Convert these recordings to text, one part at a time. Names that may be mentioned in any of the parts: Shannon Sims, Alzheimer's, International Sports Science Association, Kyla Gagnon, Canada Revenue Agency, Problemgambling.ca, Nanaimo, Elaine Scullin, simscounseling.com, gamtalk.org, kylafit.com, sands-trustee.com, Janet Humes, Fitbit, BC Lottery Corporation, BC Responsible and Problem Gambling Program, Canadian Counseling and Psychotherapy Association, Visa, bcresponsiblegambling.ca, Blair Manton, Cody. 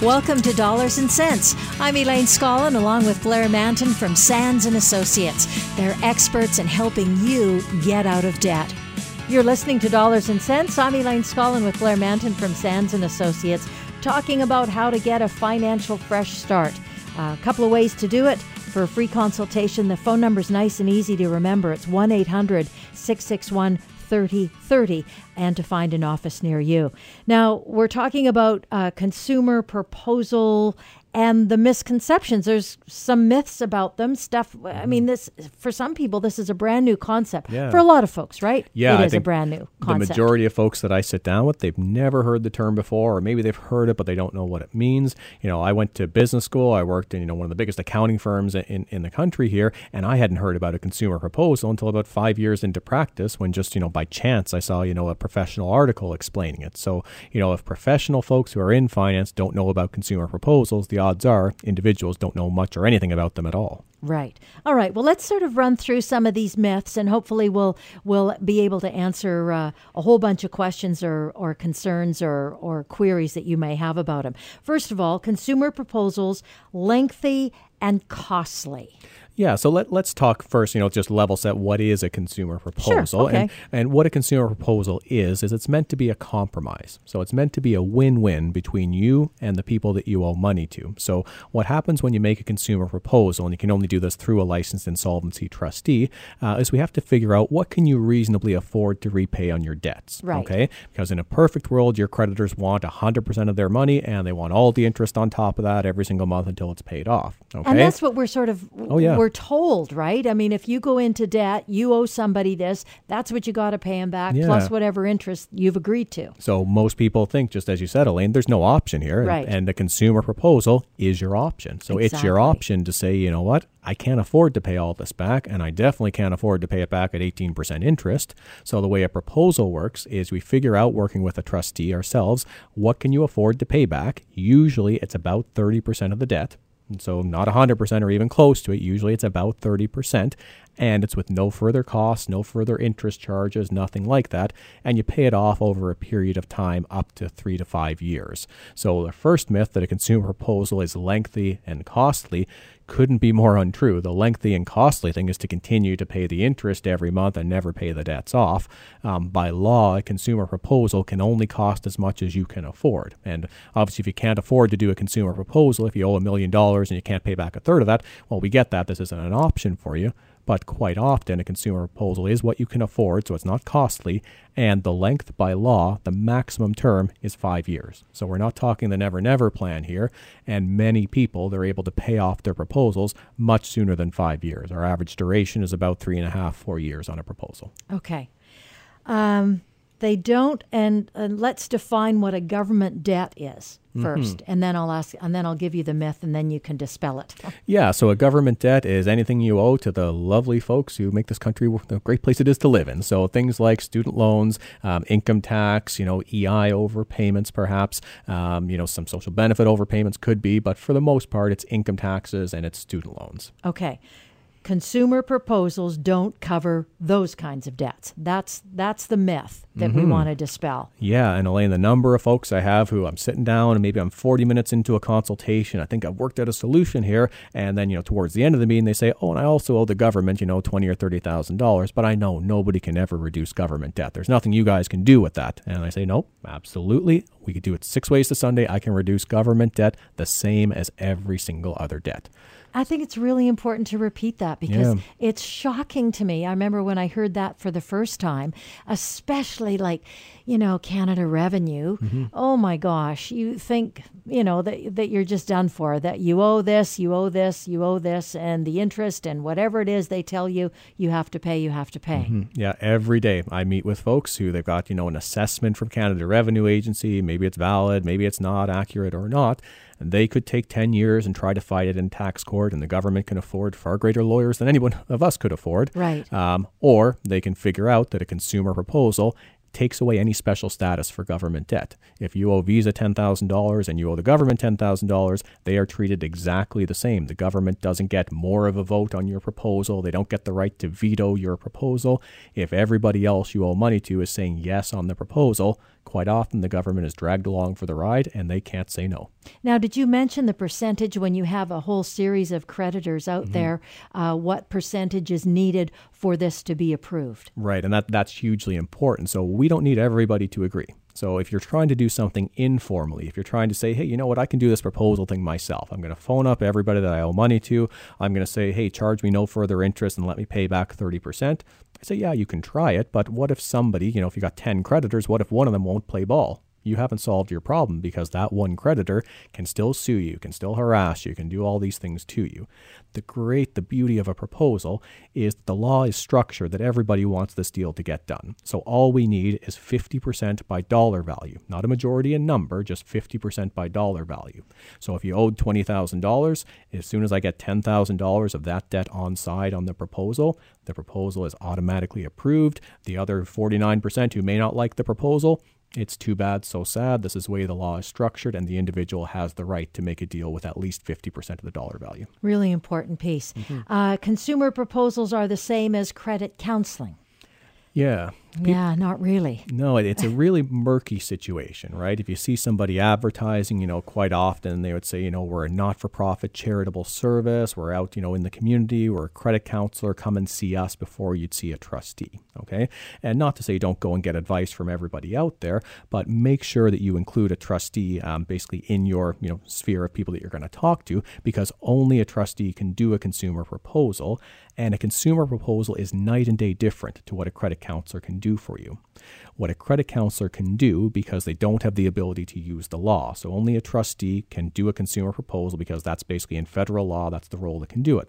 Welcome to Dollars and Cents. I'm Elaine Scullin, along with Blair Manton from Sands & Associates. They're experts in helping you get out of debt. You're listening to Dollars and Cents. I'm Elaine Scullin with Blair Manton from Sands & Associates, talking about how to get a financial fresh start. A couple of ways to do it. For a free consultation, the phone number's nice and easy to remember. It's 1-800-661-3030. 3030, and to find an office near you. Now, we're talking about consumer proposal and the misconceptions. There's some myths about them, stuff. I mean, this, for some people, this is a brand new concept. Yeah. For a lot of folks, right? Yeah. It is a brand new concept. The majority of folks that I sit down with, they've never heard the term before, or maybe they've heard it, but they don't know what it means. You know, I went to business school. I worked in, one of the biggest accounting firms in the country here, and I hadn't heard about a consumer proposal until about 5 years into practice when just, by chance, I saw, a professional article explaining it. So, if professional folks who are in finance don't know about consumer proposals, the odds are individuals don't know much or anything about them at all. Right. All right. Well, let's sort of run through some of these myths, and hopefully we'll be able to answer a whole bunch of questions or concerns or queries that you may have about them. First of all, consumer proposals, lengthy and costly. Yeah, so let's talk first, just level set what is a consumer proposal. Sure, okay. And what a consumer proposal is it's meant to be a compromise. So it's meant to be a win-win between you and the people that you owe money to. So what happens when you make a consumer proposal, and you can only do this through a licensed insolvency trustee, is we have to figure out what can you reasonably afford to repay on your debts. Right. Okay? Because in a perfect world, your creditors want 100% of their money, and they want all the interest on top of that every single month until it's paid off. Okay? And that's what we're sort of... Oh, yeah. We're told, right? I mean, if you go into debt, you owe somebody this, that's what you got to pay them back, yeah, plus whatever interest you've agreed to. So most people think, just as you said, Elaine, there's no option here. Right. And the consumer proposal is your option. So Exactly. It's your option to say, you know what? I can't afford to pay all this back, and I definitely can't afford to pay it back at 18% interest. So the way a proposal works is we figure out, working with a trustee ourselves, what can you afford to pay back? Usually it's about 30% of the debt. And so not 100% or even close to it. Usually it's about 30%. And it's with no further costs, no further interest charges, nothing like that. And you pay it off over a period of time up to 3 to 5 years. So the first myth, that a consumer proposal is lengthy and costly, couldn't be more untrue. The lengthy and costly thing is to continue to pay the interest every month and never pay the debts off. By law, a consumer proposal can only cost as much as you can afford. And obviously, if you can't afford to do a consumer proposal, if you owe $1 million and you can't pay back a third of that, well, we get that. This isn't an option for you. But quite often, a consumer proposal is what you can afford, so it's not costly. And the length, by law, the maximum term is 5 years. So we're not talking the never-never plan here. And many people, they're able to pay off their proposals much sooner than 5 years. Our average duration is about 3.5, 4 years on a proposal. Okay. They don't, and let's define what a government debt is first, and then I'll ask, and then I'll give you the myth, and then you can dispel it. Yeah, so a government debt is anything you owe to the lovely folks who make this country the great place it is to live in. So things like student loans, income tax, EI overpayments, perhaps, some social benefit overpayments could be, but for the most part, it's income taxes and it's student loans. Okay. Consumer proposals don't cover those kinds of debts. That's the myth that we want to dispel. Yeah, and Elaine, the number of folks I have who I'm sitting down and maybe I'm 40 minutes into a consultation, I think I've worked out a solution here, and then, towards the end of the meeting, they say, oh, and I also owe the government, $20,000 or $30,000, but I know nobody can ever reduce government debt. There's nothing you guys can do with that. And I say, nope, absolutely. We could do it 6 ways to Sunday. I can reduce government debt the same as every single other debt. I think it's really important to repeat that because it's shocking to me. I remember when I heard that for the first time, especially Canada Revenue. Mm-hmm. Oh my gosh, you think, that you're just done for, that you owe this, you owe this, you owe this, and the interest and whatever it is they tell you, you have to pay, you have to pay. Mm-hmm. Yeah, every day I meet with folks who they've got, an assessment from Canada Revenue Agency. Maybe it's valid, maybe it's not accurate or not. They could take 10 years and try to fight it in tax court, and the government can afford far greater lawyers than anyone of us could afford. Right. Or they can figure out that a consumer proposal takes away any special status for government debt. If you owe Visa $10,000 and you owe the government $10,000, they are treated exactly the same. The government doesn't get more of a vote on your proposal. They don't get the right to veto your proposal. If everybody else you owe money to is saying yes on the proposal, quite often the government is dragged along for the ride and they can't say no. Now, did you mention the percentage when you have a whole series of creditors out there? What percentage is needed for this to be approved? Right, and that's hugely important. So we don't need everybody to agree. So if you're trying to do something informally, if you're trying to say, hey, you know what, I can do this proposal thing myself. I'm going to phone up everybody that I owe money to. I'm going to say, hey, charge me no further interest and let me pay back 30%. I say, yeah, you can try it. But what if somebody, you know, if you got 10 creditors, what if one of them won't play ball? You haven't solved your problem because that one creditor can still sue you, can still harass you, can do all these things to you. The beauty of a proposal is the law is structured that everybody wants this deal to get done. So all we need is 50% by dollar value, not a majority in number, just 50% by dollar value. So if you owed $20,000, as soon as I get $10,000 of that debt on side on the proposal is automatically approved. The other 49% who may not like the proposal, it's too bad, so sad. This is the way the law is structured, and the individual has the right to make a deal with at least 50% of the dollar value. Really important piece. Consumer proposals are the same as credit counseling. Yeah. Yeah, not really. No, it's a really murky situation, right? If you see somebody advertising, you know, quite often they would say, you know, we're a not-for-profit charitable service. We're out, you know, in the community. We're a credit counselor. Come and see us before you'd see a trustee, okay? And not to say don't go and get advice from everybody out there, but make sure that you include a trustee basically in your, you know, sphere of people that you're going to talk to, because only a trustee can do a consumer proposal. And a consumer proposal is night and day different to what a credit counselor can do for you. What a credit counselor can do, because they don't have the ability to use the law. So only a trustee can do a consumer proposal, because that's basically in federal law, that's the role that can do it.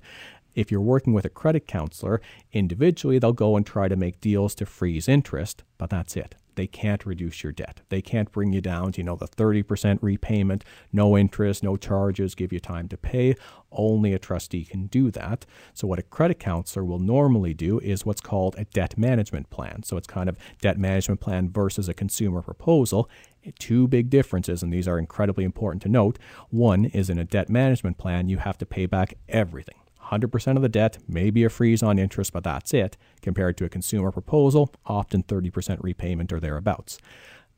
If you're working with a credit counselor, individually, they'll go and try to make deals to freeze interest, but that's it. They can't reduce your debt. They can't bring you down to, you know, the 30% repayment, no interest, no charges, give you time to pay. Only a trustee can do that. So what a credit counselor will normally do is what's called a debt management plan. So it's kind of debt management plan versus a consumer proposal. Two big differences, and these are incredibly important to note. One is, in a debt management plan, you have to pay back everything. 100% of the debt, maybe a freeze on interest, but that's it, compared to a consumer proposal, often 30% repayment or thereabouts.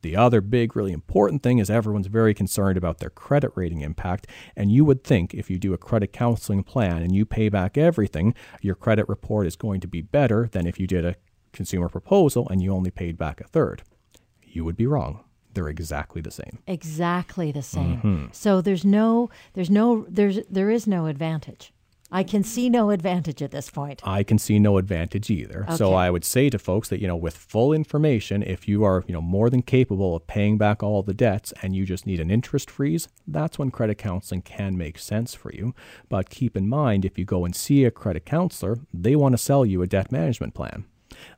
The other big, really important thing is everyone's very concerned about their credit rating impact. And you would think if you do a credit counseling plan and you pay back everything, your credit report is going to be better than if you did a consumer proposal and you only paid back a third. You would be wrong. They're exactly the same. Exactly the same. So there is no advantage. I can see no advantage at this point. I can see no advantage either. Okay. So I would say to folks that, you know, with full information, if you are, you know, more than capable of paying back all the debts and you just need an interest freeze, that's when credit counseling can make sense for you. But keep in mind, if you go and see a credit counselor, they want to sell you a debt management plan.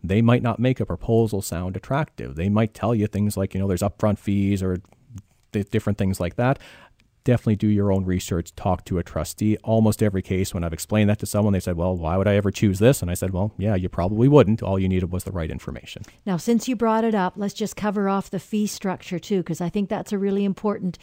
They might not make a proposal sound attractive. They might tell you things like, you know, there's upfront fees or different things like that. Definitely do your own research, talk to a trustee. Almost every case, when I've explained that to someone, they said, well, why would I ever choose this? And I said, well, yeah, you probably wouldn't. All you needed was the right information. Now, since you brought it up, let's just cover off the fee structure too, because I think that's a really important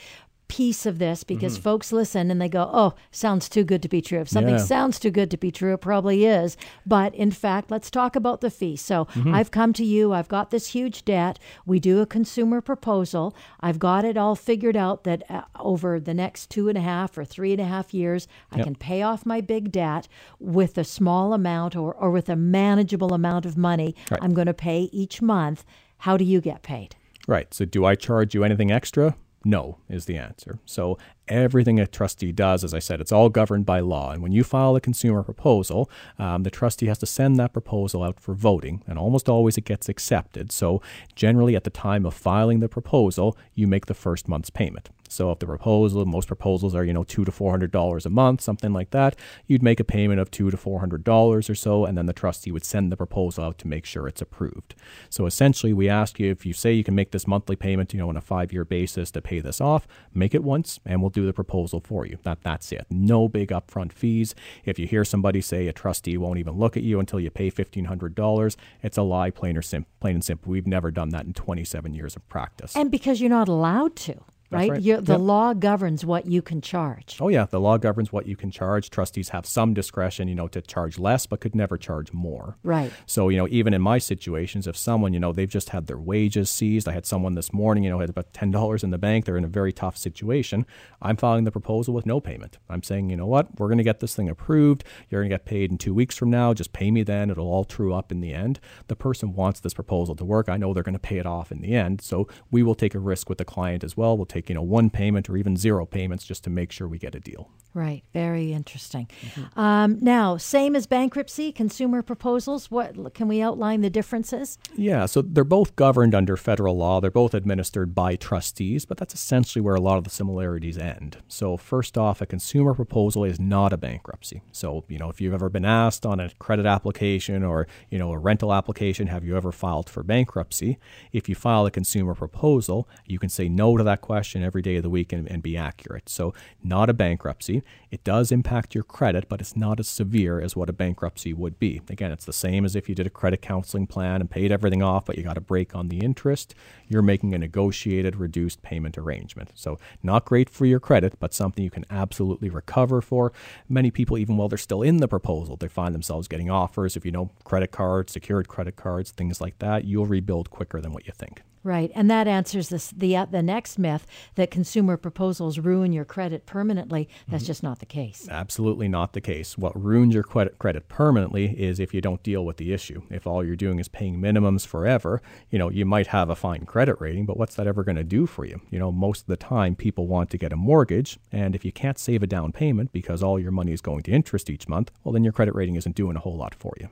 piece of this, because folks listen and they go, oh, sounds too good to be true. If something sounds too good to be true, it probably is. But in fact, let's talk about the fee. So I've come to you, I've got this huge debt. We do a consumer proposal. I've got it all figured out that over the next 2.5 or 3.5 years, I can pay off my big debt with a small amount or with a manageable amount of money I'm going to pay each month. How do you get paid? Right. So do I charge you anything extra? No is the answer. So everything a trustee does, as I said, it's all governed by law. And when you file a consumer proposal, the trustee has to send that proposal out for voting, and almost always it gets accepted. So generally at the time of filing the proposal, you make the first month's payment. So if the proposal, most proposals are, you know, $200 to $400 a month, something like that, you'd make a payment of $200 to $400 or so, and then the trustee would send the proposal out to make sure it's approved. So essentially, we ask you, if you say you can make this monthly payment, you know, on a 5-year basis to pay this off, make it once, and we'll do do the proposal for you. That's it. No big upfront fees. If you hear somebody say a trustee won't even look at you until you pay $1,500, it's a lie, plain and simple. We've never done that in 27 years of practice. And because you're not allowed to. Right? Right. The law governs what you can charge. Oh, yeah. The law governs what you can charge. Trustees have some discretion, to charge less, but could never charge more. Right. So, even in my situations, if someone, they've just had their wages seized. I had someone this morning, had about $10 in the bank. They're in a very tough situation. I'm filing the proposal with no payment. I'm saying, we're going to get this thing approved. You're going to get paid in 2 weeks from now. Just pay me then. It'll all true up in the end. The person wants this proposal to work. I know they're going to pay it off in the end. So we will take a risk with the client as well. We'll take one payment or even zero payments just to make sure we get a deal. Right. Very interesting. Mm-hmm. Now, same as bankruptcy, consumer proposals. What can we outline the differences? Yeah. So they're both governed under federal law. They're both administered by trustees, but that's essentially where a lot of the similarities end. So first off, a consumer proposal is not a bankruptcy. So, if you've ever been asked on a credit application or, a rental application, have you ever filed for bankruptcy? If you file a consumer proposal, you can say no to that question every day of the week and be accurate. So not a bankruptcy. It does impact your credit, but it's not as severe as what a bankruptcy would be. Again, it's the same as if you did a credit counseling plan and paid everything off, but you got a break on the interest. You're making a negotiated reduced payment arrangement. So not great for your credit, but something you can absolutely recover for. Many people, even while they're still in the proposal, they find themselves getting offers of, credit cards, secured credit cards, things like that. You'll rebuild quicker than what you think. Right, and that answers the next myth that consumer proposals ruin your credit permanently. That's just not the case. Absolutely not the case. What ruins your credit permanently is if you don't deal with the issue. If all you're doing is paying minimums forever, you might have a fine credit rating, but what's that ever going to do for you? Most of the time people want to get a mortgage, and if you can't save a down payment because all your money is going to interest each month, well, then your credit rating isn't doing a whole lot for you.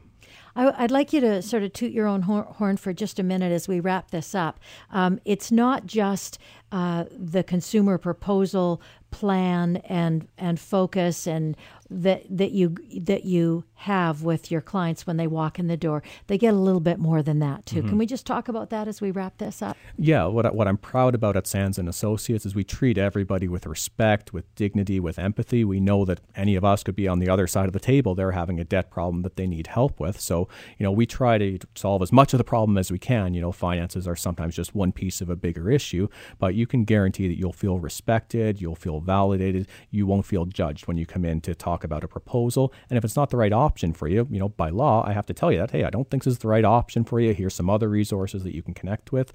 I'd like you to sort of toot your own horn for just a minute as we wrap this up. It's not just the consumer proposal plan and focus and that you have with your clients when they walk in the door. They get a little bit more than that too. Mm-hmm. Can we just talk about that as we wrap this up? Yeah, what I'm proud about at Sands & Associates is we treat everybody with respect, with dignity, with empathy. We know that any of us could be on the other side of the table. They're having a debt problem that they need help with. So, we try to solve as much of the problem as we can. Finances are sometimes just one piece of a bigger issue, but you can guarantee that you'll feel respected, you'll feel validated, you won't feel judged when you come in to talk about a proposal. And if it's not the right option for you, by law, I have to tell you that, hey, I don't think this is the right option for you. Here's some other resources that you can connect with.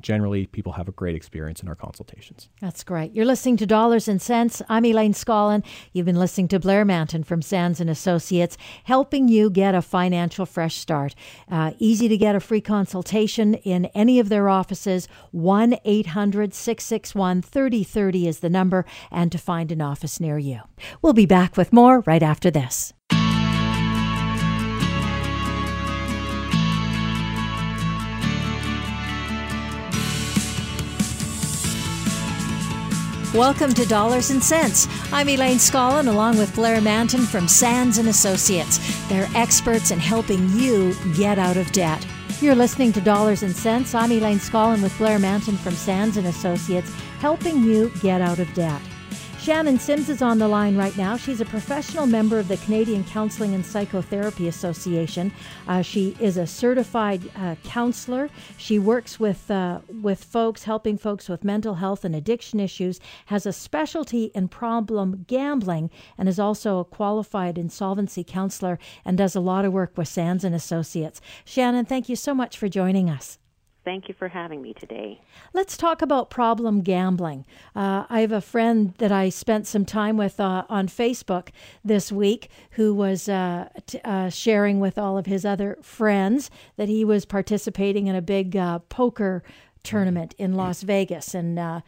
Generally, people have a great experience in our consultations. That's great. You're listening to Dollars and Cents. I'm Elaine Scullin. You've been listening to Blair Manton from Sands & Associates, helping you get a financial fresh start. Easy to get a free consultation in any of their offices. 1-800-661-3030 is the number, and to find an office near you. We'll be back with more right after this. Welcome to Dollars and Cents. I'm Elaine Scullin, along with Blair Manton from Sands & Associates. They're experts in helping you get out of debt. You're listening to Dollars and Cents. I'm Elaine Scullin with Blair Manton from Sands & Associates, helping you get out of debt. Shannon Sims is on the line right now. She's a professional member of the Canadian Counseling and Psychotherapy Association. She is a certified counselor. She works with folks, helping folks with mental health and addiction issues, has a specialty in problem gambling, and is also a qualified insolvency counselor and does a lot of work with Sands & Associates. Shannon, thank you so much for joining us. Thank you for having me today. Let's talk about problem gambling. I have a friend that I spent some time with on Facebook this week who was sharing with all of his other friends that he was participating in a big poker tournament in Las Vegas, and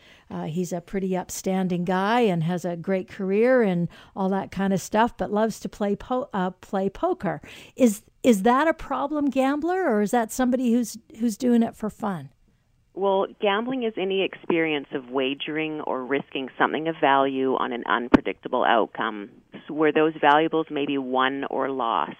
he's a pretty upstanding guy and has a great career and all that kind of stuff, but loves to play poker. Is that a problem gambler, or is that somebody who's doing it for fun? Well, gambling is any experience of wagering or risking something of value on an unpredictable outcome, where those valuables may be won or lost.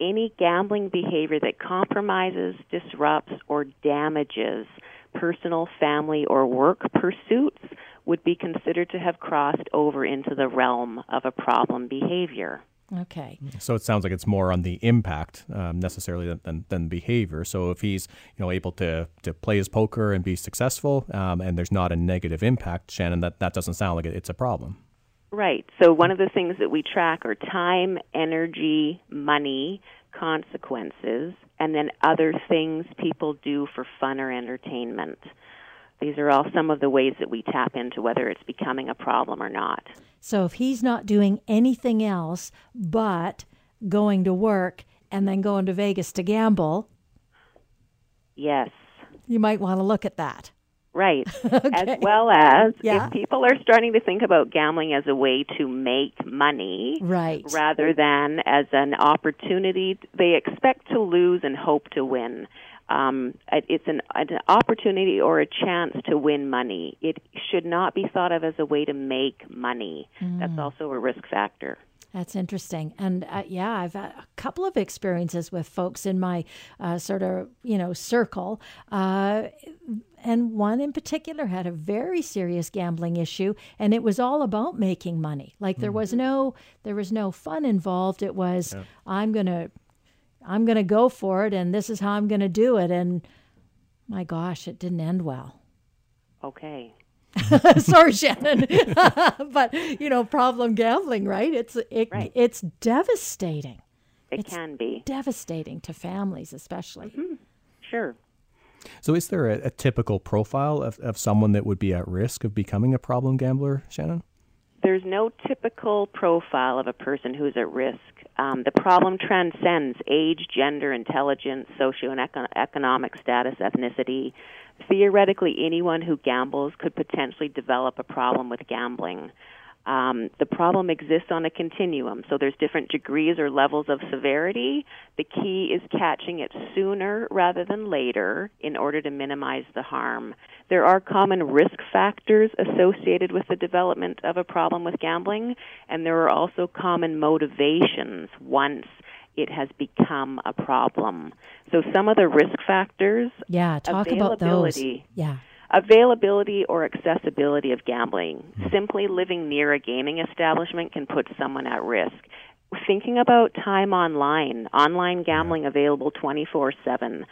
Any gambling behavior that compromises, disrupts, or damages personal, family, or work pursuits would be considered to have crossed over into the realm of a problem behavior. Okay. So it sounds like it's more on the impact necessarily than behavior. So if he's able to play his poker and be successful and there's not a negative impact, Shannon, that doesn't sound like it's a problem. Right. So one of the things that we track are time, energy, money, consequences, and then other things people do for fun or entertainment. These are all some of the ways that we tap into whether it's becoming a problem or not. So if he's not doing anything else but going to work and then going to Vegas to gamble. Yes. You might want to look at that. Right. Okay. As well as if people are starting to think about gambling as a way to make money rather than as an opportunity they expect to lose and hope to win. It's an opportunity or a chance to win money. It should not be thought of as a way to make money. That's also a risk factor. That's interesting. And, I've had a couple of experiences with folks in my circle. And one in particular had a very serious gambling issue, and it was all about making money. Like there was no fun involved. It was, I'm going to go for it, and this is how I'm going to do it. And my gosh, it didn't end well. Okay. Sorry, Shannon. But, problem gambling, right? It's devastating. It can be. Devastating to families especially. Mm-hmm. Sure. So is there a typical profile of someone that would be at risk of becoming a problem gambler, Shannon? There's no typical profile of a person who's at risk. The problem transcends age, gender, intelligence, socioeconomic status, ethnicity. Theoretically, anyone who gambles could potentially develop a problem with gambling. The problem exists on a continuum, so there's different degrees or levels of severity. The key is catching it sooner rather than later in order to minimize the harm. There are common risk factors associated with the development of a problem with gambling, and there are also common motivations once it has become a problem. So some of the risk factors, talk about those. Availability or accessibility of gambling. Simply living near a gaming establishment can put someone at risk. Thinking about time online gambling available 24/7,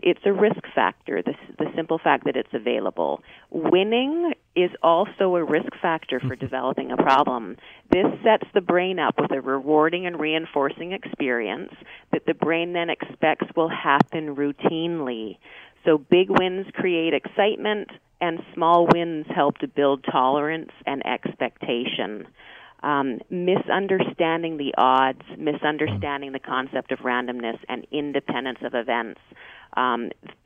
it's a risk factor, the simple fact that it's available. Winning is also a risk factor for developing a problem. This sets the brain up with a rewarding and reinforcing experience that the brain then expects will happen routinely. So big wins create excitement, and small wins help to build tolerance and expectation. Misunderstanding the odds, misunderstanding the concept of randomness and independence of events.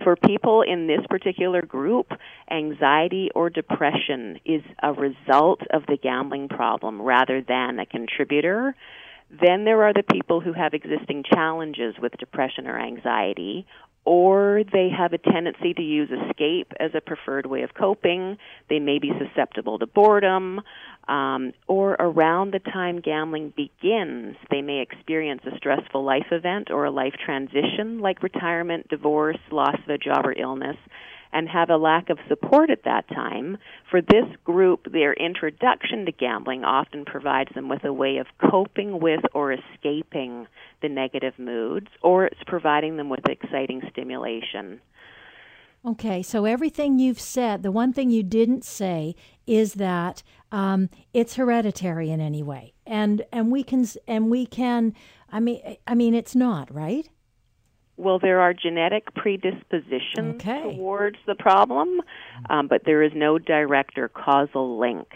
For people in this particular group, anxiety or depression is a result of the gambling problem rather than a contributor. Then there are the people who have existing challenges with depression or anxiety, or they have a tendency to use escape as a preferred way of coping. They may be susceptible to boredom, or around the time gambling begins, they may experience a stressful life event or a life transition like retirement, divorce, loss of a job or illness, and have a lack of support at that time. For this group, their introduction to gambling often provides them with a way of coping with or escaping the negative moods, or it's providing them with exciting stimulation. Okay, so everything you've said, the one thing you didn't say is that it's hereditary in any way, and we can. I mean, it's not, right? Well, there are genetic predispositions towards the problem, but there is no direct or causal link.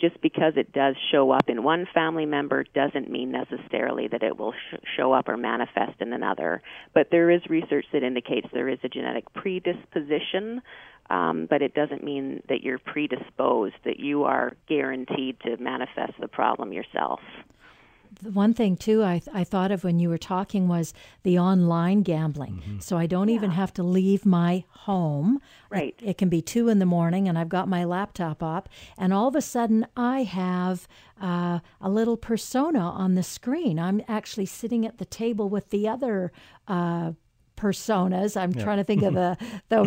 Just because it does show up in one family member doesn't mean necessarily that it will show up or manifest in another. But there is research that indicates there is a genetic predisposition, but it doesn't mean that you're predisposed, that you are guaranteed to manifest the problem yourself. The one thing, too, I thought of when you were talking was the online gambling. Mm-hmm. So I don't even have to leave my home. Right. It can be 2 a.m, and I've got my laptop up. And all of a sudden, I have a little persona on the screen. I'm actually sitting at the table with the other personas. I'm trying to think of the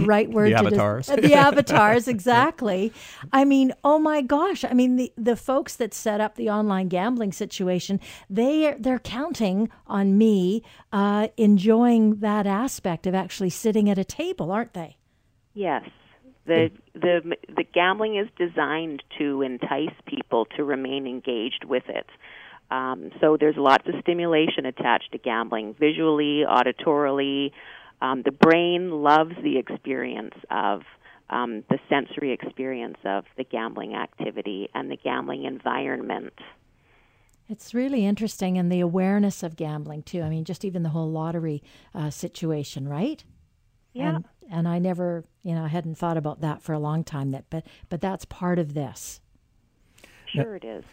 right word. The avatars. The avatars, exactly. I mean, oh my gosh. I mean, the folks that set up the online gambling situation, they're counting on me enjoying that aspect of actually sitting at a table, aren't they? Yes. The gambling is designed to entice people to remain engaged with it. So there's lots of stimulation attached to gambling, visually, auditorily. The brain loves the experience of the sensory experience of the gambling activity and the gambling environment. It's really interesting, and the awareness of gambling, too. I mean, just even the whole lottery situation, right? Yeah. And I never, I hadn't thought about that for a long time, but that's part of this. Sure it is.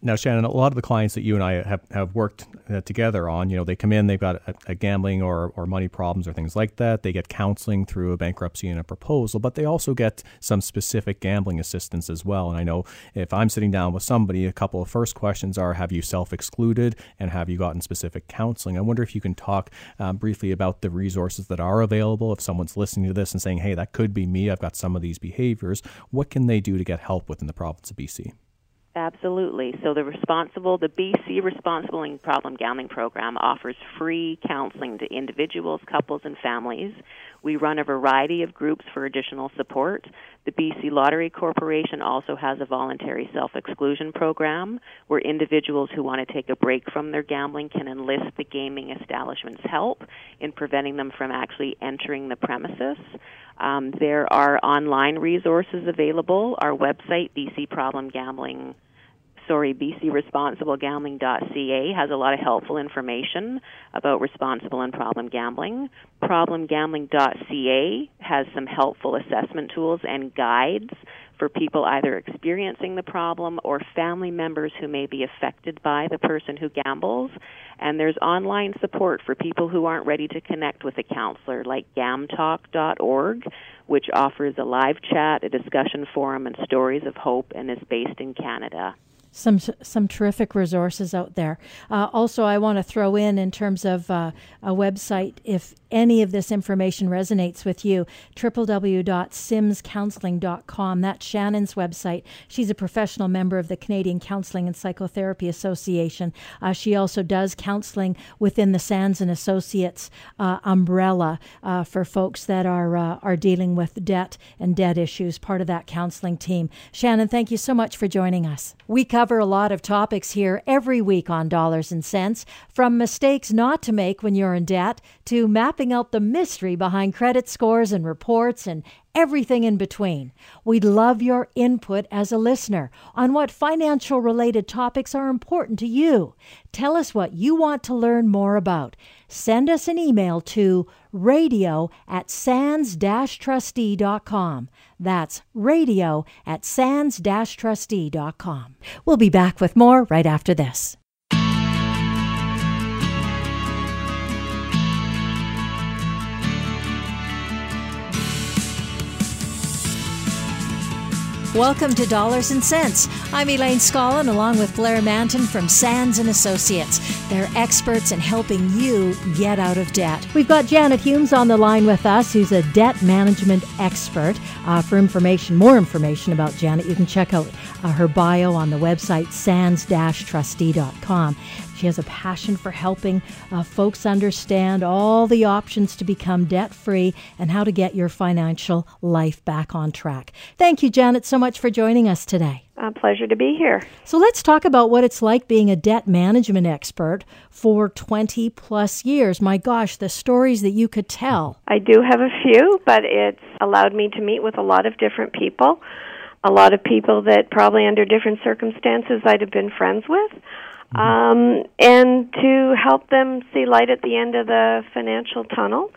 Now, Shannon, a lot of the clients that you and I have worked together on, they come in, they've got a gambling or money problems or things like that. They get counseling through a bankruptcy and a proposal, but they also get some specific gambling assistance as well. And I know if I'm sitting down with somebody, a couple of first questions are, have you self-excluded and have you gotten specific counseling? I wonder if you can talk briefly about the resources that are available. If someone's listening to this and saying, hey, that could be me, I've got some of these behaviors, what can they do to get help within the province of BC? Absolutely. So the BC Responsible and Problem Gambling Program offers free counseling to individuals, couples, and families. We run a variety of groups for additional support. The BC Lottery Corporation also has a voluntary self-exclusion program where individuals who want to take a break from their gambling can enlist the gaming establishment's help in preventing them from actually entering the premises. There are online resources available. Our website, bcresponsiblegambling.ca, has a lot of helpful information about responsible and problem gambling. Problemgambling.ca has some helpful assessment tools and guides for people either experiencing the problem or family members who may be affected by the person who gambles. And there's online support for people who aren't ready to connect with a counselor, like gamtalk.org, which offers a live chat, a discussion forum, and stories of hope, and is based in Canada. Some terrific resources out there. Also, I want to throw in terms of a website, if any of this information resonates with you, www.simscounseling.com. That's Shannon's website. She's a professional member of the Canadian Counseling and Psychotherapy Association. She also does counseling within the Sands and Associates umbrella for folks that are dealing with debt and debt issues, part of that counseling team. Shannon, thank you so much for joining us. We cover a lot of topics here every week on Dollars and Cents, from mistakes not to make when you're in debt to mapping out the mystery behind credit scores and reports and everything in between. We'd love your input as a listener on what financial related topics are important to you. Tell us what you want to learn more about. Send us an email to radio@sands-trustee.com. That's radio@sands-trustee.com. We'll be back with more right after this. Welcome to Dollars and Cents. I'm Elaine Scullin, along with Blair Manton from Sands & Associates. They're experts in helping you get out of debt. We've got Janet Humes on the line with us, who's a debt management expert. For more information about Janet, you can check out her bio on the website sands-trustee.com. She has a passion for helping folks understand all the options to become debt-free and how to get your financial life back on track. Thank you, Janet, so much for joining us today. A pleasure to be here. So let's talk about what it's like being a debt management expert for 20-plus years. My gosh, the stories that you could tell. I do have a few, but it's allowed me to meet with a lot of different people, that probably under different circumstances I'd have been friends with. And to help them see light at the end of the financial tunnel.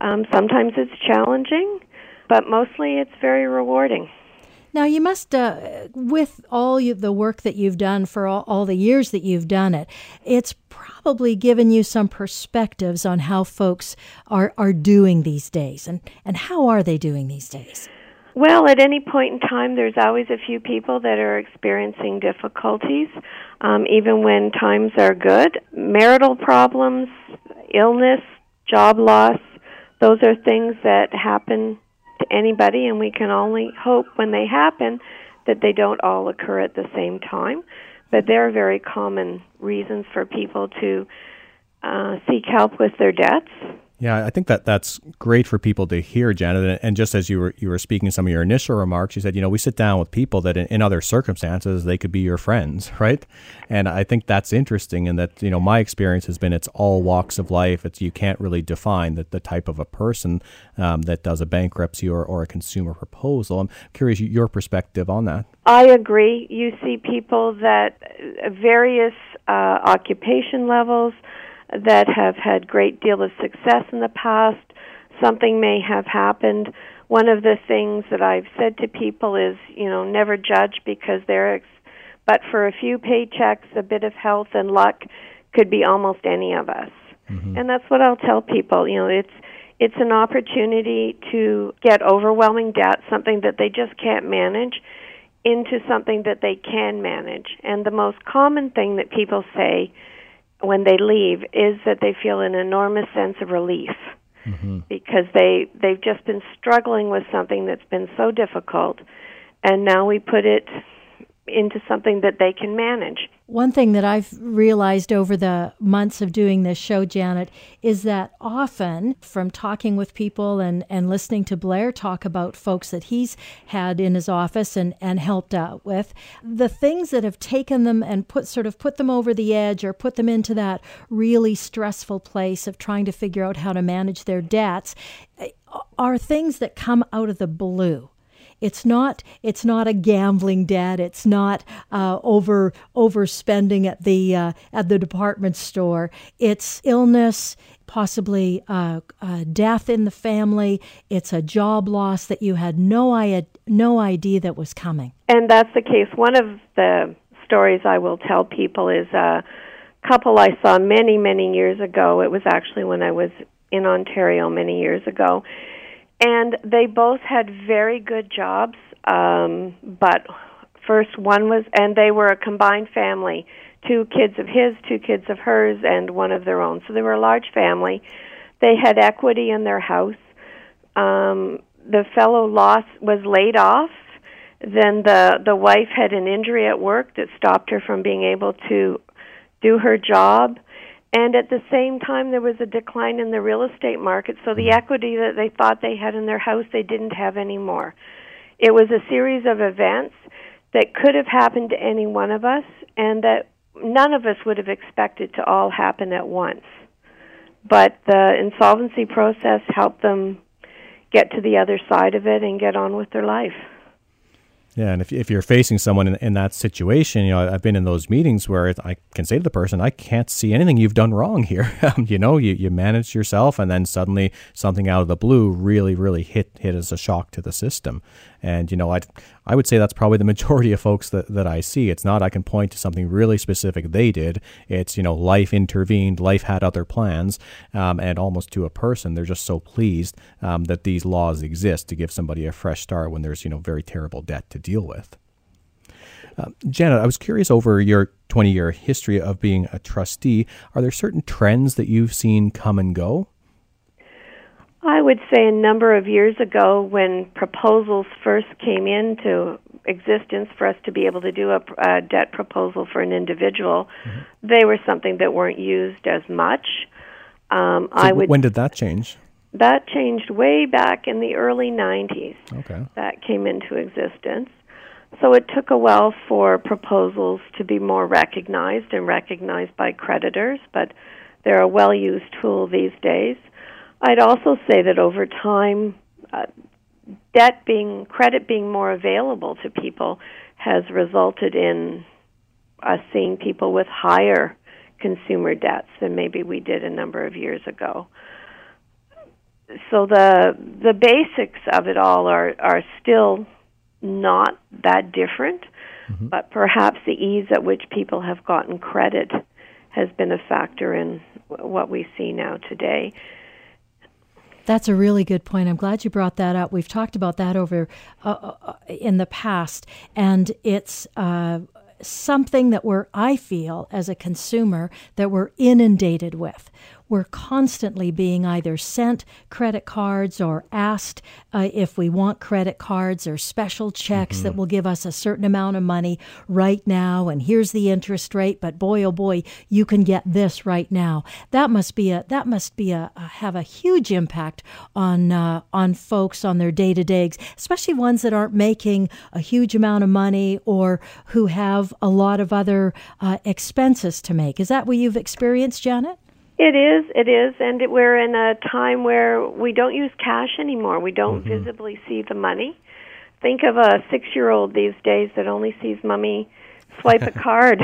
Sometimes it's challenging, but mostly it's very rewarding. Now, you must, with the work that you've done for all the years that you've done it, it's probably given you some perspectives on how folks are doing these days. And how are they doing these days? Well, at any point in time, there's always a few people that are experiencing difficulties, even when times are good. Marital problems, illness, job loss, those are things that happen to anybody, and we can only hope when they happen that they don't all occur at the same time. But there are very common reasons for people to seek help with their debts. Yeah, I think that that's great for people to hear, Janet. And just as you were speaking some of your initial remarks, you said, you know, we sit down with people that in other circumstances, they could be your friends, right? And I think that's interesting, and that, you know, my experience has been it's all walks of life. It's, you can't really define that the type of a person that does a bankruptcy or a consumer proposal. I'm curious your perspective on that. I agree. You see people that various occupation levels, that have had great deal of success in the past. Something may have happened. One of the things that I've said to people is, you know, never judge because but for a few paychecks, a bit of health and luck could be almost any of us. Mm-hmm. And that's what I'll tell people. You know, it's an opportunity to get overwhelming debt, something that they just can't manage, into something that they can manage. And the most common thing that people say when they leave is that they feel an enormous sense of relief mm-hmm. because they've just been struggling with something that's been so difficult, and now we put it into something that they can manage. One thing that I've realized over the months of doing this show, Janet, is that often from talking with people and listening to Blair talk about folks that he's had in his office and helped out with, the things that have taken them and put them over the edge or put them into that really stressful place of trying to figure out how to manage their debts are things that come out of the blue. It's not a gambling debt. It's not overspending at the department store. It's illness, possibly death in the family. It's a job loss that you had no idea that was coming. And that's the case. One of the stories I will tell people is a couple I saw many, many years ago. It was actually when I was in Ontario many years ago. And they both had very good jobs, but first one was, and they were a combined family, 2 kids of his, 2 kids of hers, and one of their own. So they were a large family. They had equity in their house. The fellow was laid off. Then the wife had an injury at work that stopped her from being able to do her job. And at the same time, there was a decline in the real estate market, so the equity that they thought they had in their house, they didn't have anymore. It was a series of events that could have happened to any one of us, and that none of us would have expected to all happen at once. But the insolvency process helped them get to the other side of it and get on with their life. Yeah, and if you're facing someone in that situation, you know, I've been in those meetings where I can say to the person, I can't see anything you've done wrong here. You know, you managed yourself, and then suddenly something out of the blue really, really hit as a shock to the system. And, you know, I would say that's probably the majority of folks that I see. It's not I can point to something really specific they did. It's, you know, life intervened, life had other plans, and almost to a person, they're just so pleased that these laws exist to give somebody a fresh start when there's, you know, very terrible debt to deal with. Janet, I was curious over your 20-year history of being a trustee. Are there certain trends that you've seen come and go? I would say a number of years ago when proposals first came into existence for us to be able to do a debt proposal for an individual, mm-hmm. they were something that weren't used as much. When did that change? That changed way back in the early 90s. Okay. That came into existence. So it took a while for proposals to be more recognized and recognized by creditors, but they're a well-used tool these days. I'd also say that over time, credit being more available to people has resulted in us seeing people with higher consumer debts than maybe we did a number of years ago. So the basics of it all are still not that different, mm-hmm. but perhaps the ease at which people have gotten credit has been a factor in what we see now today. That's a really good point. I'm glad you brought that up. We've talked about that over in the past, and it's something that I feel as a consumer that we're inundated with. We're constantly being either sent credit cards or asked if we want credit cards or special checks that will give us a certain amount of money right now, and here's the interest rate, but boy, oh boy, you can get this right now. That must be a have a huge impact on folks on their day-to-day, especially ones that aren't making a huge amount of money or who have a lot of other expenses to make. Is that what you've experienced, Janet? It is, and we're in a time where we don't use cash anymore. We don't visibly see the money. Think of a 6-year-old these days that only sees mommy swipe a card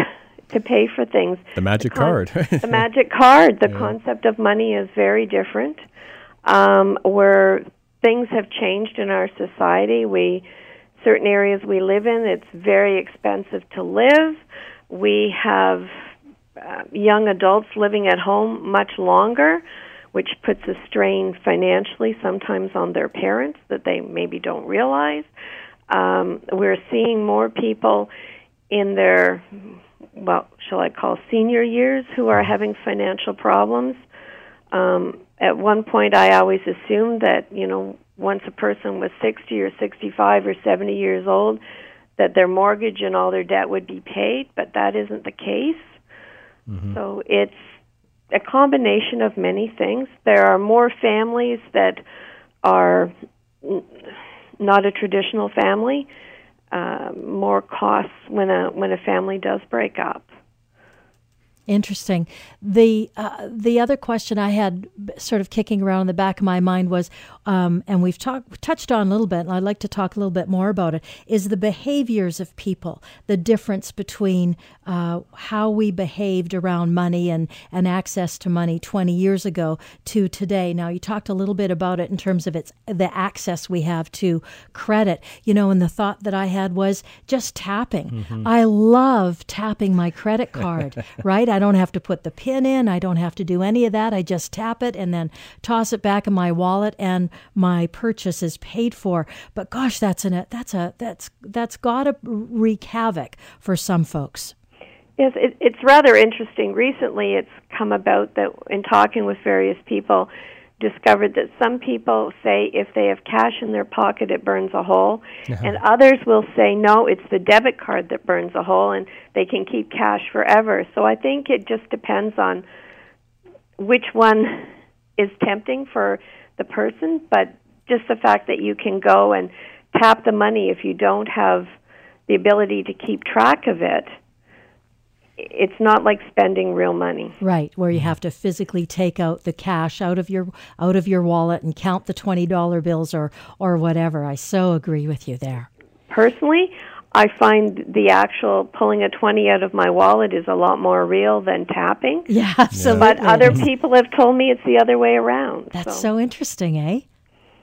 to pay for things. The magic card. The magic card. The concept of money is very different. Where things have changed in our society. Certain areas we live in, it's very expensive to live. We have young adults living at home much longer, which puts a strain financially sometimes on their parents that they maybe don't realize. We're seeing more people in their, shall I call senior years, who are having financial problems. At one point, I always assumed that, once a person was 60 or 65 or 70 years old, that their mortgage and all their debt would be paid, but that isn't the case. So it's a combination of many things. There are more families that are not a traditional family, more costs when a family does break up. Interesting. The other question I had sort of kicking around in the back of my mind was, and we've touched on a little bit, and I'd like to talk a little bit more about it, is the behaviors of people, the difference between how we behaved around money and access to money 20 years ago to today. Now, you talked a little bit about it in terms of the access we have to credit, and the thought that I had was just tapping. I love tapping my credit card, right? I don't have to put the PIN in. I don't have to do any of that. I just tap it and then toss it back in my wallet, and my purchase is paid for. But gosh, that's got to wreak havoc for some folks. Yes, it's rather interesting. Recently, it's come about that in talking with various people, discovered that some people say if they have cash in their pocket, it burns a hole, and others will say, no, it's the debit card that burns a hole, and they can keep cash forever. So I think it just depends on which one is tempting for the person, but just the fact that you can go and tap the money if you don't have the ability to keep track of it. It's not like spending real money. Right, where you have to physically take out the cash out of your wallet and count the $20 bills or whatever. I so agree with you there. Personally, I find the actual pulling a 20 out of my wallet is a lot more real than tapping. Yeah, absolutely. But other people have told me it's the other way around. That's so interesting, eh?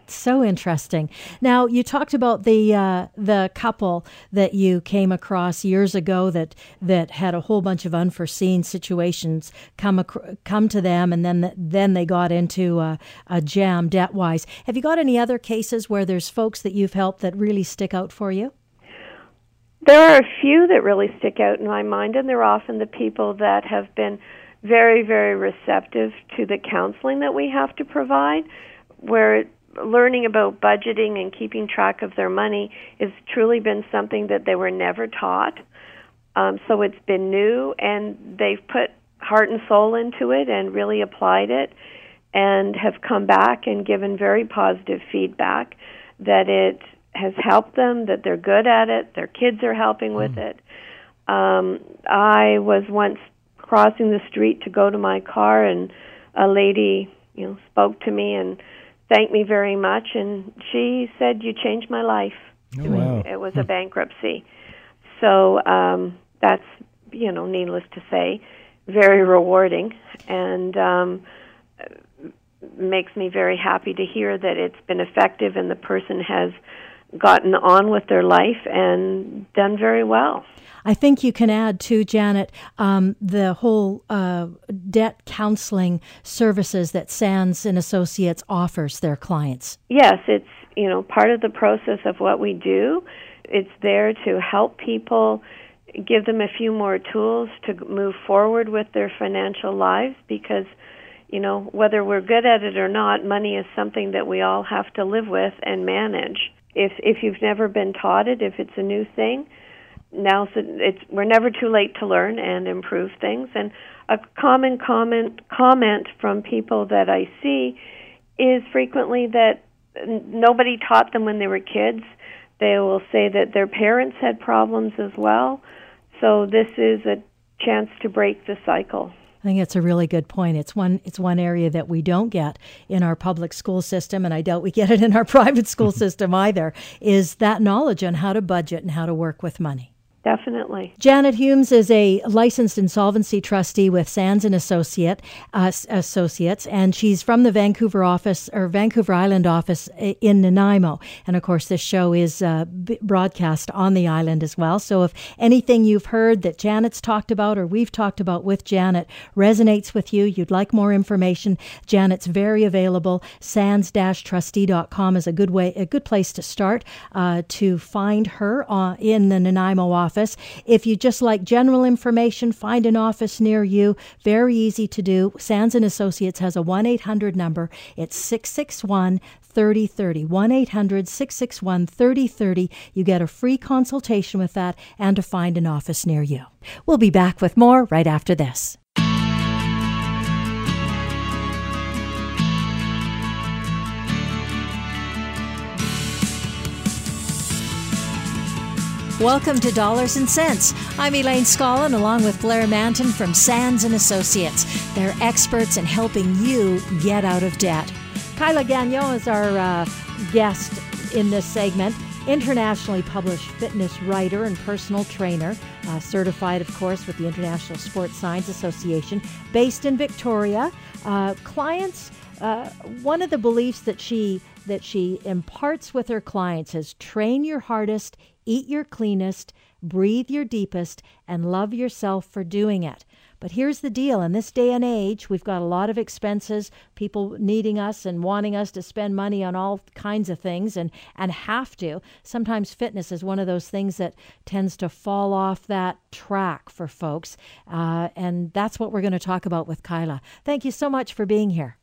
So interesting. Now, you talked about the couple that you came across years ago that had a whole bunch of unforeseen situations come to them, and then they got into a jam debt-wise. Have you got any other cases where there's folks that you've helped that really stick out for you? There are a few that really stick out in my mind, and they're often the people that have been very, very receptive to the counseling that we have to provide, where learning about budgeting and keeping track of their money has truly been something that they were never taught. So it's been new, and they've put heart and soul into it and really applied it, and have come back and given very positive feedback that it has helped them, that they're good at it, their kids are helping with it. I was once crossing the street to go to my car, and a lady, spoke to me and thanked me very much, and she said, "You changed my life." Oh, wow. It was a bankruptcy. So that's, needless to say, very rewarding, and makes me very happy to hear that it's been effective and the person has gotten on with their life and done very well. I think you can add to, Janet, the whole debt counseling services that Sands and Associates offers their clients. Yes, it's part of the process of what we do. It's there to help people, give them a few more tools to move forward with their financial lives, because you know, whether we're good at it or not, money is something that we all have to live with and manage. If you've never been taught it, if it's a new thing, now we're never too late to learn and improve things. And a common comment from people that I see is frequently that nobody taught them when they were kids. They will say that their parents had problems as well. So this is a chance to break the cycle. I think that's a really good point. It's one area that we don't get in our public school system, and I doubt we get it in our private school system either, is that knowledge on how to budget and how to work with money. Definitely. Janet Humes is a licensed insolvency trustee with Sands and Associates, and she's from the Vancouver office, or Vancouver Island office in Nanaimo. And of course, this show is broadcast on the island as well. So if anything you've heard that Janet's talked about or we've talked about with Janet resonates with you, you'd like more information, Janet's very available. Sands-trustee.com is a good place to start to find her in the Nanaimo office. If you just like general information, find an office near you. Very easy to do. Sands and Associates has a 1-800 number. It's 661-3030. 1-800-661-3030. You get a free consultation with that and to find an office near you. We'll be back with more right after this. Welcome to Dollars and Cents. I'm Elaine Scullin, along with Blair Manton from Sands and Associates. They're experts in helping you get out of debt. Kyla Gagnon is our guest in this segment. Internationally published fitness writer and personal trainer, certified, of course, with the International Sports Science Association, based in Victoria. One of the beliefs that she imparts with her clients is train your hardest, eat your cleanest, breathe your deepest, and love yourself for doing it. But here's the deal. In this day and age, we've got a lot of expenses, people needing us and wanting us to spend money on all kinds of things and have to. Sometimes fitness is one of those things that tends to fall off that track for folks. And that's what we're going to talk about with Kyla. Thank you so much for being here.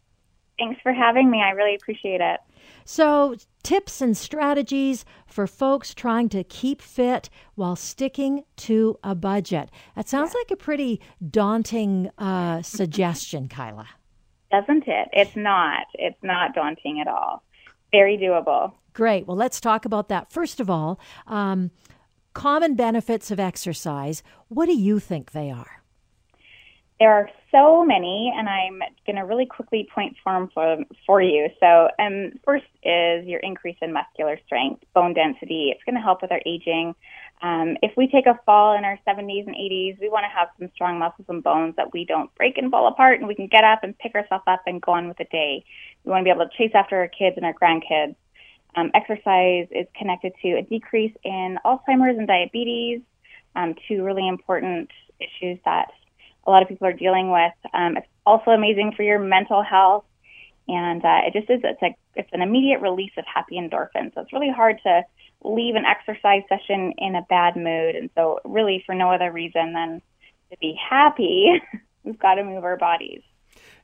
Thanks for having me. I really appreciate it. So, tips and strategies for folks trying to keep fit while sticking to a budget. That sounds like a pretty daunting suggestion, Kyla. Doesn't it? It's not. It's not daunting at all. Very doable. Great. Well, let's talk about that. First of all, common benefits of exercise. What do you think they are? There are so many, and I'm going to really quickly point form for you. So first is your increase in muscular strength, bone density. It's going to help with our aging. If we take a fall in our 70s and 80s, we want to have some strong muscles and bones that we don't break and fall apart, and we can get up and pick ourselves up and go on with the day. We want to be able to chase after our kids and our grandkids. Exercise is connected to a decrease in Alzheimer's and diabetes, two really important issues that a lot of people are dealing with. It's also amazing for your mental health, and it's an immediate release of happy endorphins. So it's really hard to leave an exercise session in a bad mood, and so really for no other reason than to be happy, we've got to move our bodies.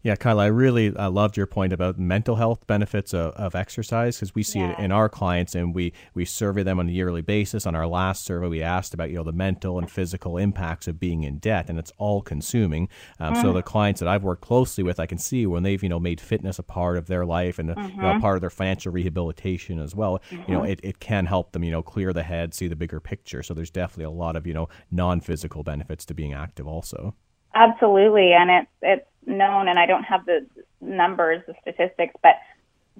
Yeah, Kyla, I really loved your point about mental health benefits of exercise, because we see it in our clients, and we survey them on a yearly basis. On our last survey, we asked about the mental and physical impacts of being in debt, and it's all-consuming. So the clients that I've worked closely with, I can see when they've made fitness a part of their life and a part of their financial rehabilitation as well. It can help them clear the head, see the bigger picture. So there's definitely a lot of non-physical benefits to being active also. Absolutely, and it's known, and I don't have the numbers, the statistics, but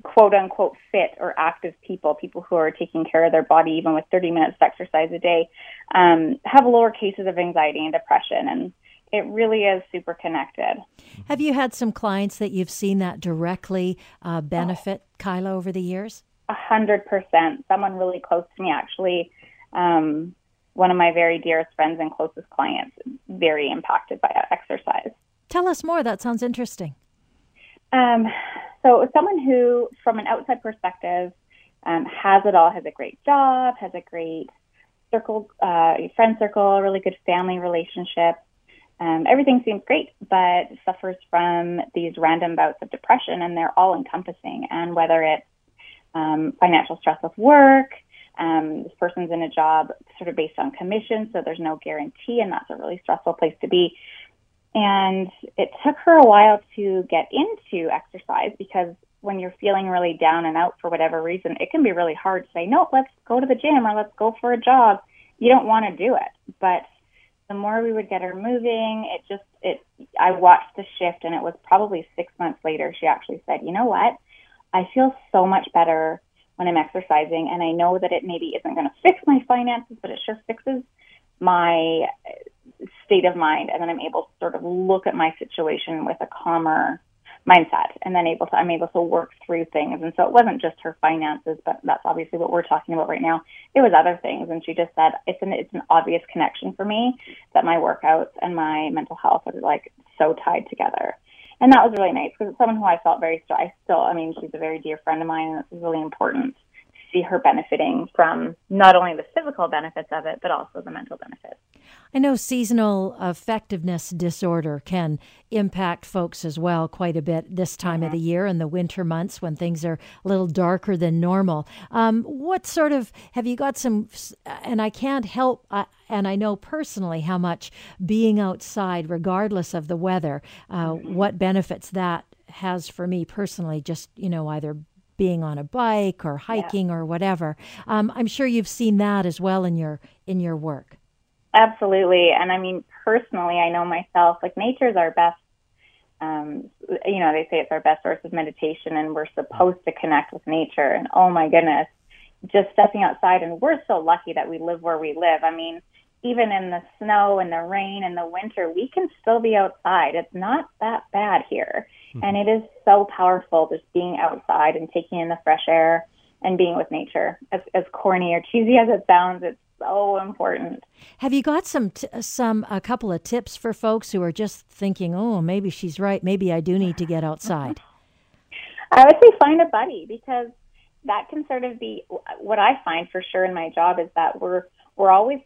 quote-unquote fit or active people who are taking care of their body even with 30 minutes of exercise a day, have lower cases of anxiety and depression, and it really is super connected. Have you had some clients that you've seen that directly benefit, Kyla, over the years? 100%. Someone really close to me, actually, one of my very dearest friends and closest clients, very impacted by exercise. Tell us more. That sounds interesting. So someone who, from an outside perspective, has it all, has a great job, has a great friend circle, a really good family relationship, Everything seems great, but suffers from these random bouts of depression, and they're all-encompassing. And whether it's financial stress of work, this person's in a job sort of based on commission, so there's no guarantee, and that's a really stressful place to be. And it took her a while to get into exercise, because when you're feeling really down and out for whatever reason, it can be really hard to say, no, let's go to the gym or let's go for a jog. You don't want to do it. But the more we would get her moving, I watched the shift, and it was probably 6 months later she actually said, you know what? I feel so much better when I'm exercising, and I know that it maybe isn't going to fix my finances, but it sure fixes my state of mind. And then I'm able to sort of look at my situation with a calmer mindset, and then I'm able to work through things. And so it wasn't just her finances, but that's obviously what we're talking about right now. It was other things. And she just said, it's an obvious connection for me that my workouts and my mental health are like so tied together. And that was really nice, because it's someone who I felt she's a very dear friend of mine, and it's really important to see her benefiting from not only the physical benefits of it, but also the mental benefits. I know seasonal affectiveness disorder can impact folks as well quite a bit this time of the year, in the winter months when things are a little darker than normal. Have you got some, and I can't help, and I know personally how much being outside, regardless of the weather, what benefits that has for me personally, just, either being on a bike or hiking or whatever. I'm sure you've seen that as well in your work. Absolutely. And I mean, personally, I know myself, like, nature's our best, they say it's our best source of meditation, and we're supposed to connect with nature. And oh my goodness, just stepping outside, and we're so lucky that we live where we live. I mean, even in the snow and the rain and the winter, we can still be outside. It's not that bad here. Mm-hmm. And it is so powerful, just being outside and taking in the fresh air and being with nature. As corny or cheesy as it sounds, it's so important. Have you got a couple of tips for folks who are just thinking, oh, maybe she's right, maybe I do need to get outside? I would say find a buddy, because that can sort of be what I find for sure in my job, is that we're always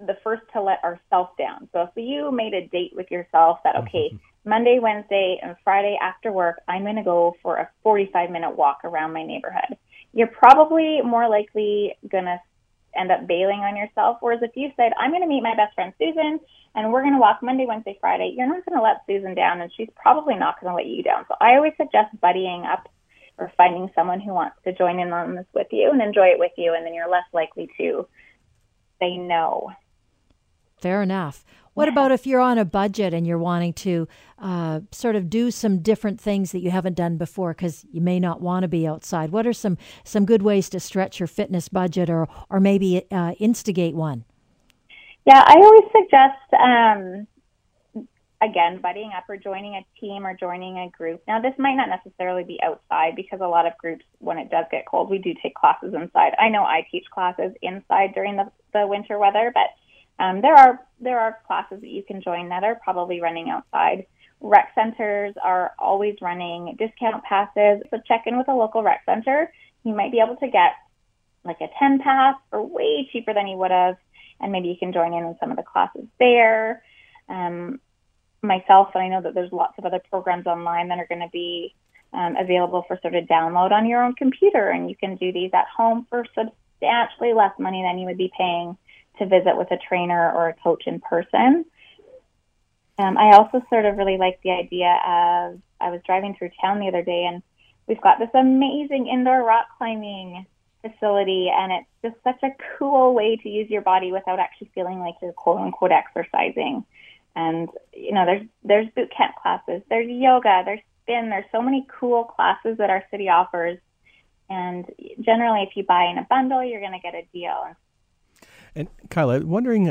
the first to let ourselves down. So if you made a date with yourself that, okay, Monday, Wednesday, and Friday after work, I'm going to go for a 45-minute walk around my neighborhood, you're probably more likely going to end up bailing on yourself. Whereas if you said, I'm going to meet my best friend Susan, and we're going to walk Monday, Wednesday, Friday, you're not going to let Susan down, and she's probably not going to let you down. So I always suggest buddying up, or finding someone who wants to join in on this with you and enjoy it with you, and then you're less likely to say no. Fair enough. What about if you're on a budget and you're wanting to sort of do some different things that you haven't done before, because you may not want to be outside? What are some good ways to stretch your fitness budget, or maybe instigate one? Yeah, I always suggest, again, buddying up, or joining a team, or joining a group. Now, this might not necessarily be outside, because a lot of groups, when it does get cold, we do take classes inside. I know I teach classes inside during the winter weather, but there are classes that you can join that are probably running outside. Rec centers are always running discount passes, so check in with a local rec center. You might be able to get like a 10 pass for way cheaper than you would have, and maybe you can join in some of the classes there. Myself, and I know that there's lots of other programs online that are going to be available for sort of download on your own computer, and you can do these at home for substantially less money than you would be paying to visit with a trainer or a coach in person. I also sort of really like the idea of, I was driving through town the other day, and we've got this amazing indoor rock climbing facility, and it's just such a cool way to use your body without actually feeling like you're quote-unquote exercising. And, there's boot camp classes, there's yoga, there's spin, there's so many cool classes that our city offers. And generally, if you buy in a bundle, you're going to get a deal. And Kyla, wondering,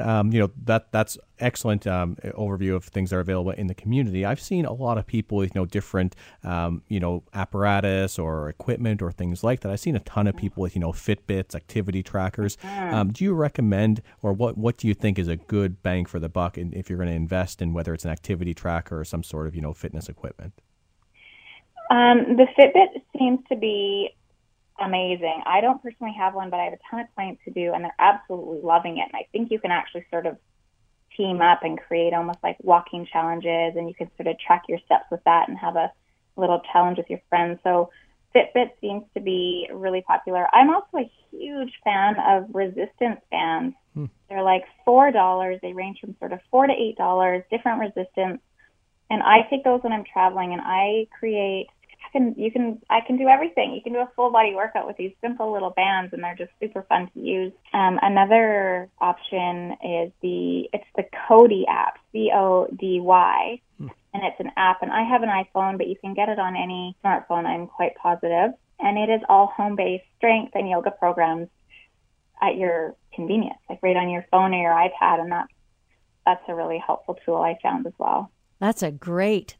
that's excellent overview of things that are available in the community. I've seen a lot of people with different, apparatus or equipment or things like that. I've seen a ton of people with, Fitbits, activity trackers. Do you recommend, or what do you think is a good bang for the buck if you're going to invest in whether it's an activity tracker or some sort of, fitness equipment? The Fitbit seems to be amazing. I don't personally have one, but I have a ton of clients who do, and they're absolutely loving it. And I think you can actually sort of team up and create almost like walking challenges, and you can sort of track your steps with that and have a little challenge with your friends. So Fitbit seems to be really popular. I'm also a huge fan of resistance bands. They're like $4. They range from sort of $4 to $8, different resistance. And I take those when I'm traveling, and I create, I can do everything. You can do a full body workout with these simple little bands, and they're just super fun to use. Another option is the Cody app, C-O-D-Y, and it's an app. And I have an iPhone, but you can get it on any smartphone, I'm quite positive. And it is all home-based strength and yoga programs at your convenience, like right on your phone or your iPad, and that's a really helpful tool I found as well. That's a great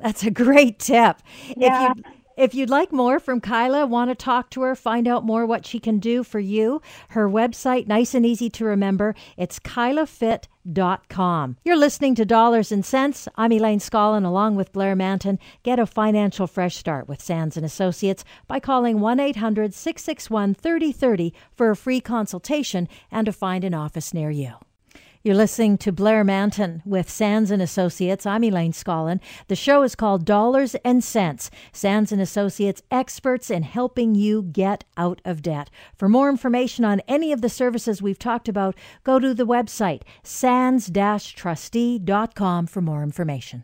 tip. Yeah. If you'd like more from Kyla, want to talk to her, find out more what she can do for you, her website, nice and easy to remember, it's kylafit.com. You're listening to Dollars and Cents. I'm Elaine Scullin, along with Blair Manton. Get a financial fresh start with Sands & Associates by calling 1-800-661-3030 for a free consultation and to find an office near you. You're listening to Blair Manton with Sands & Associates. I'm Elaine Scullin. The show is called Dollars and Cents. Sands & Associates, experts in helping you get out of debt. For more information on any of the services we've talked about, go to the website, sands-trustee.com, for more information.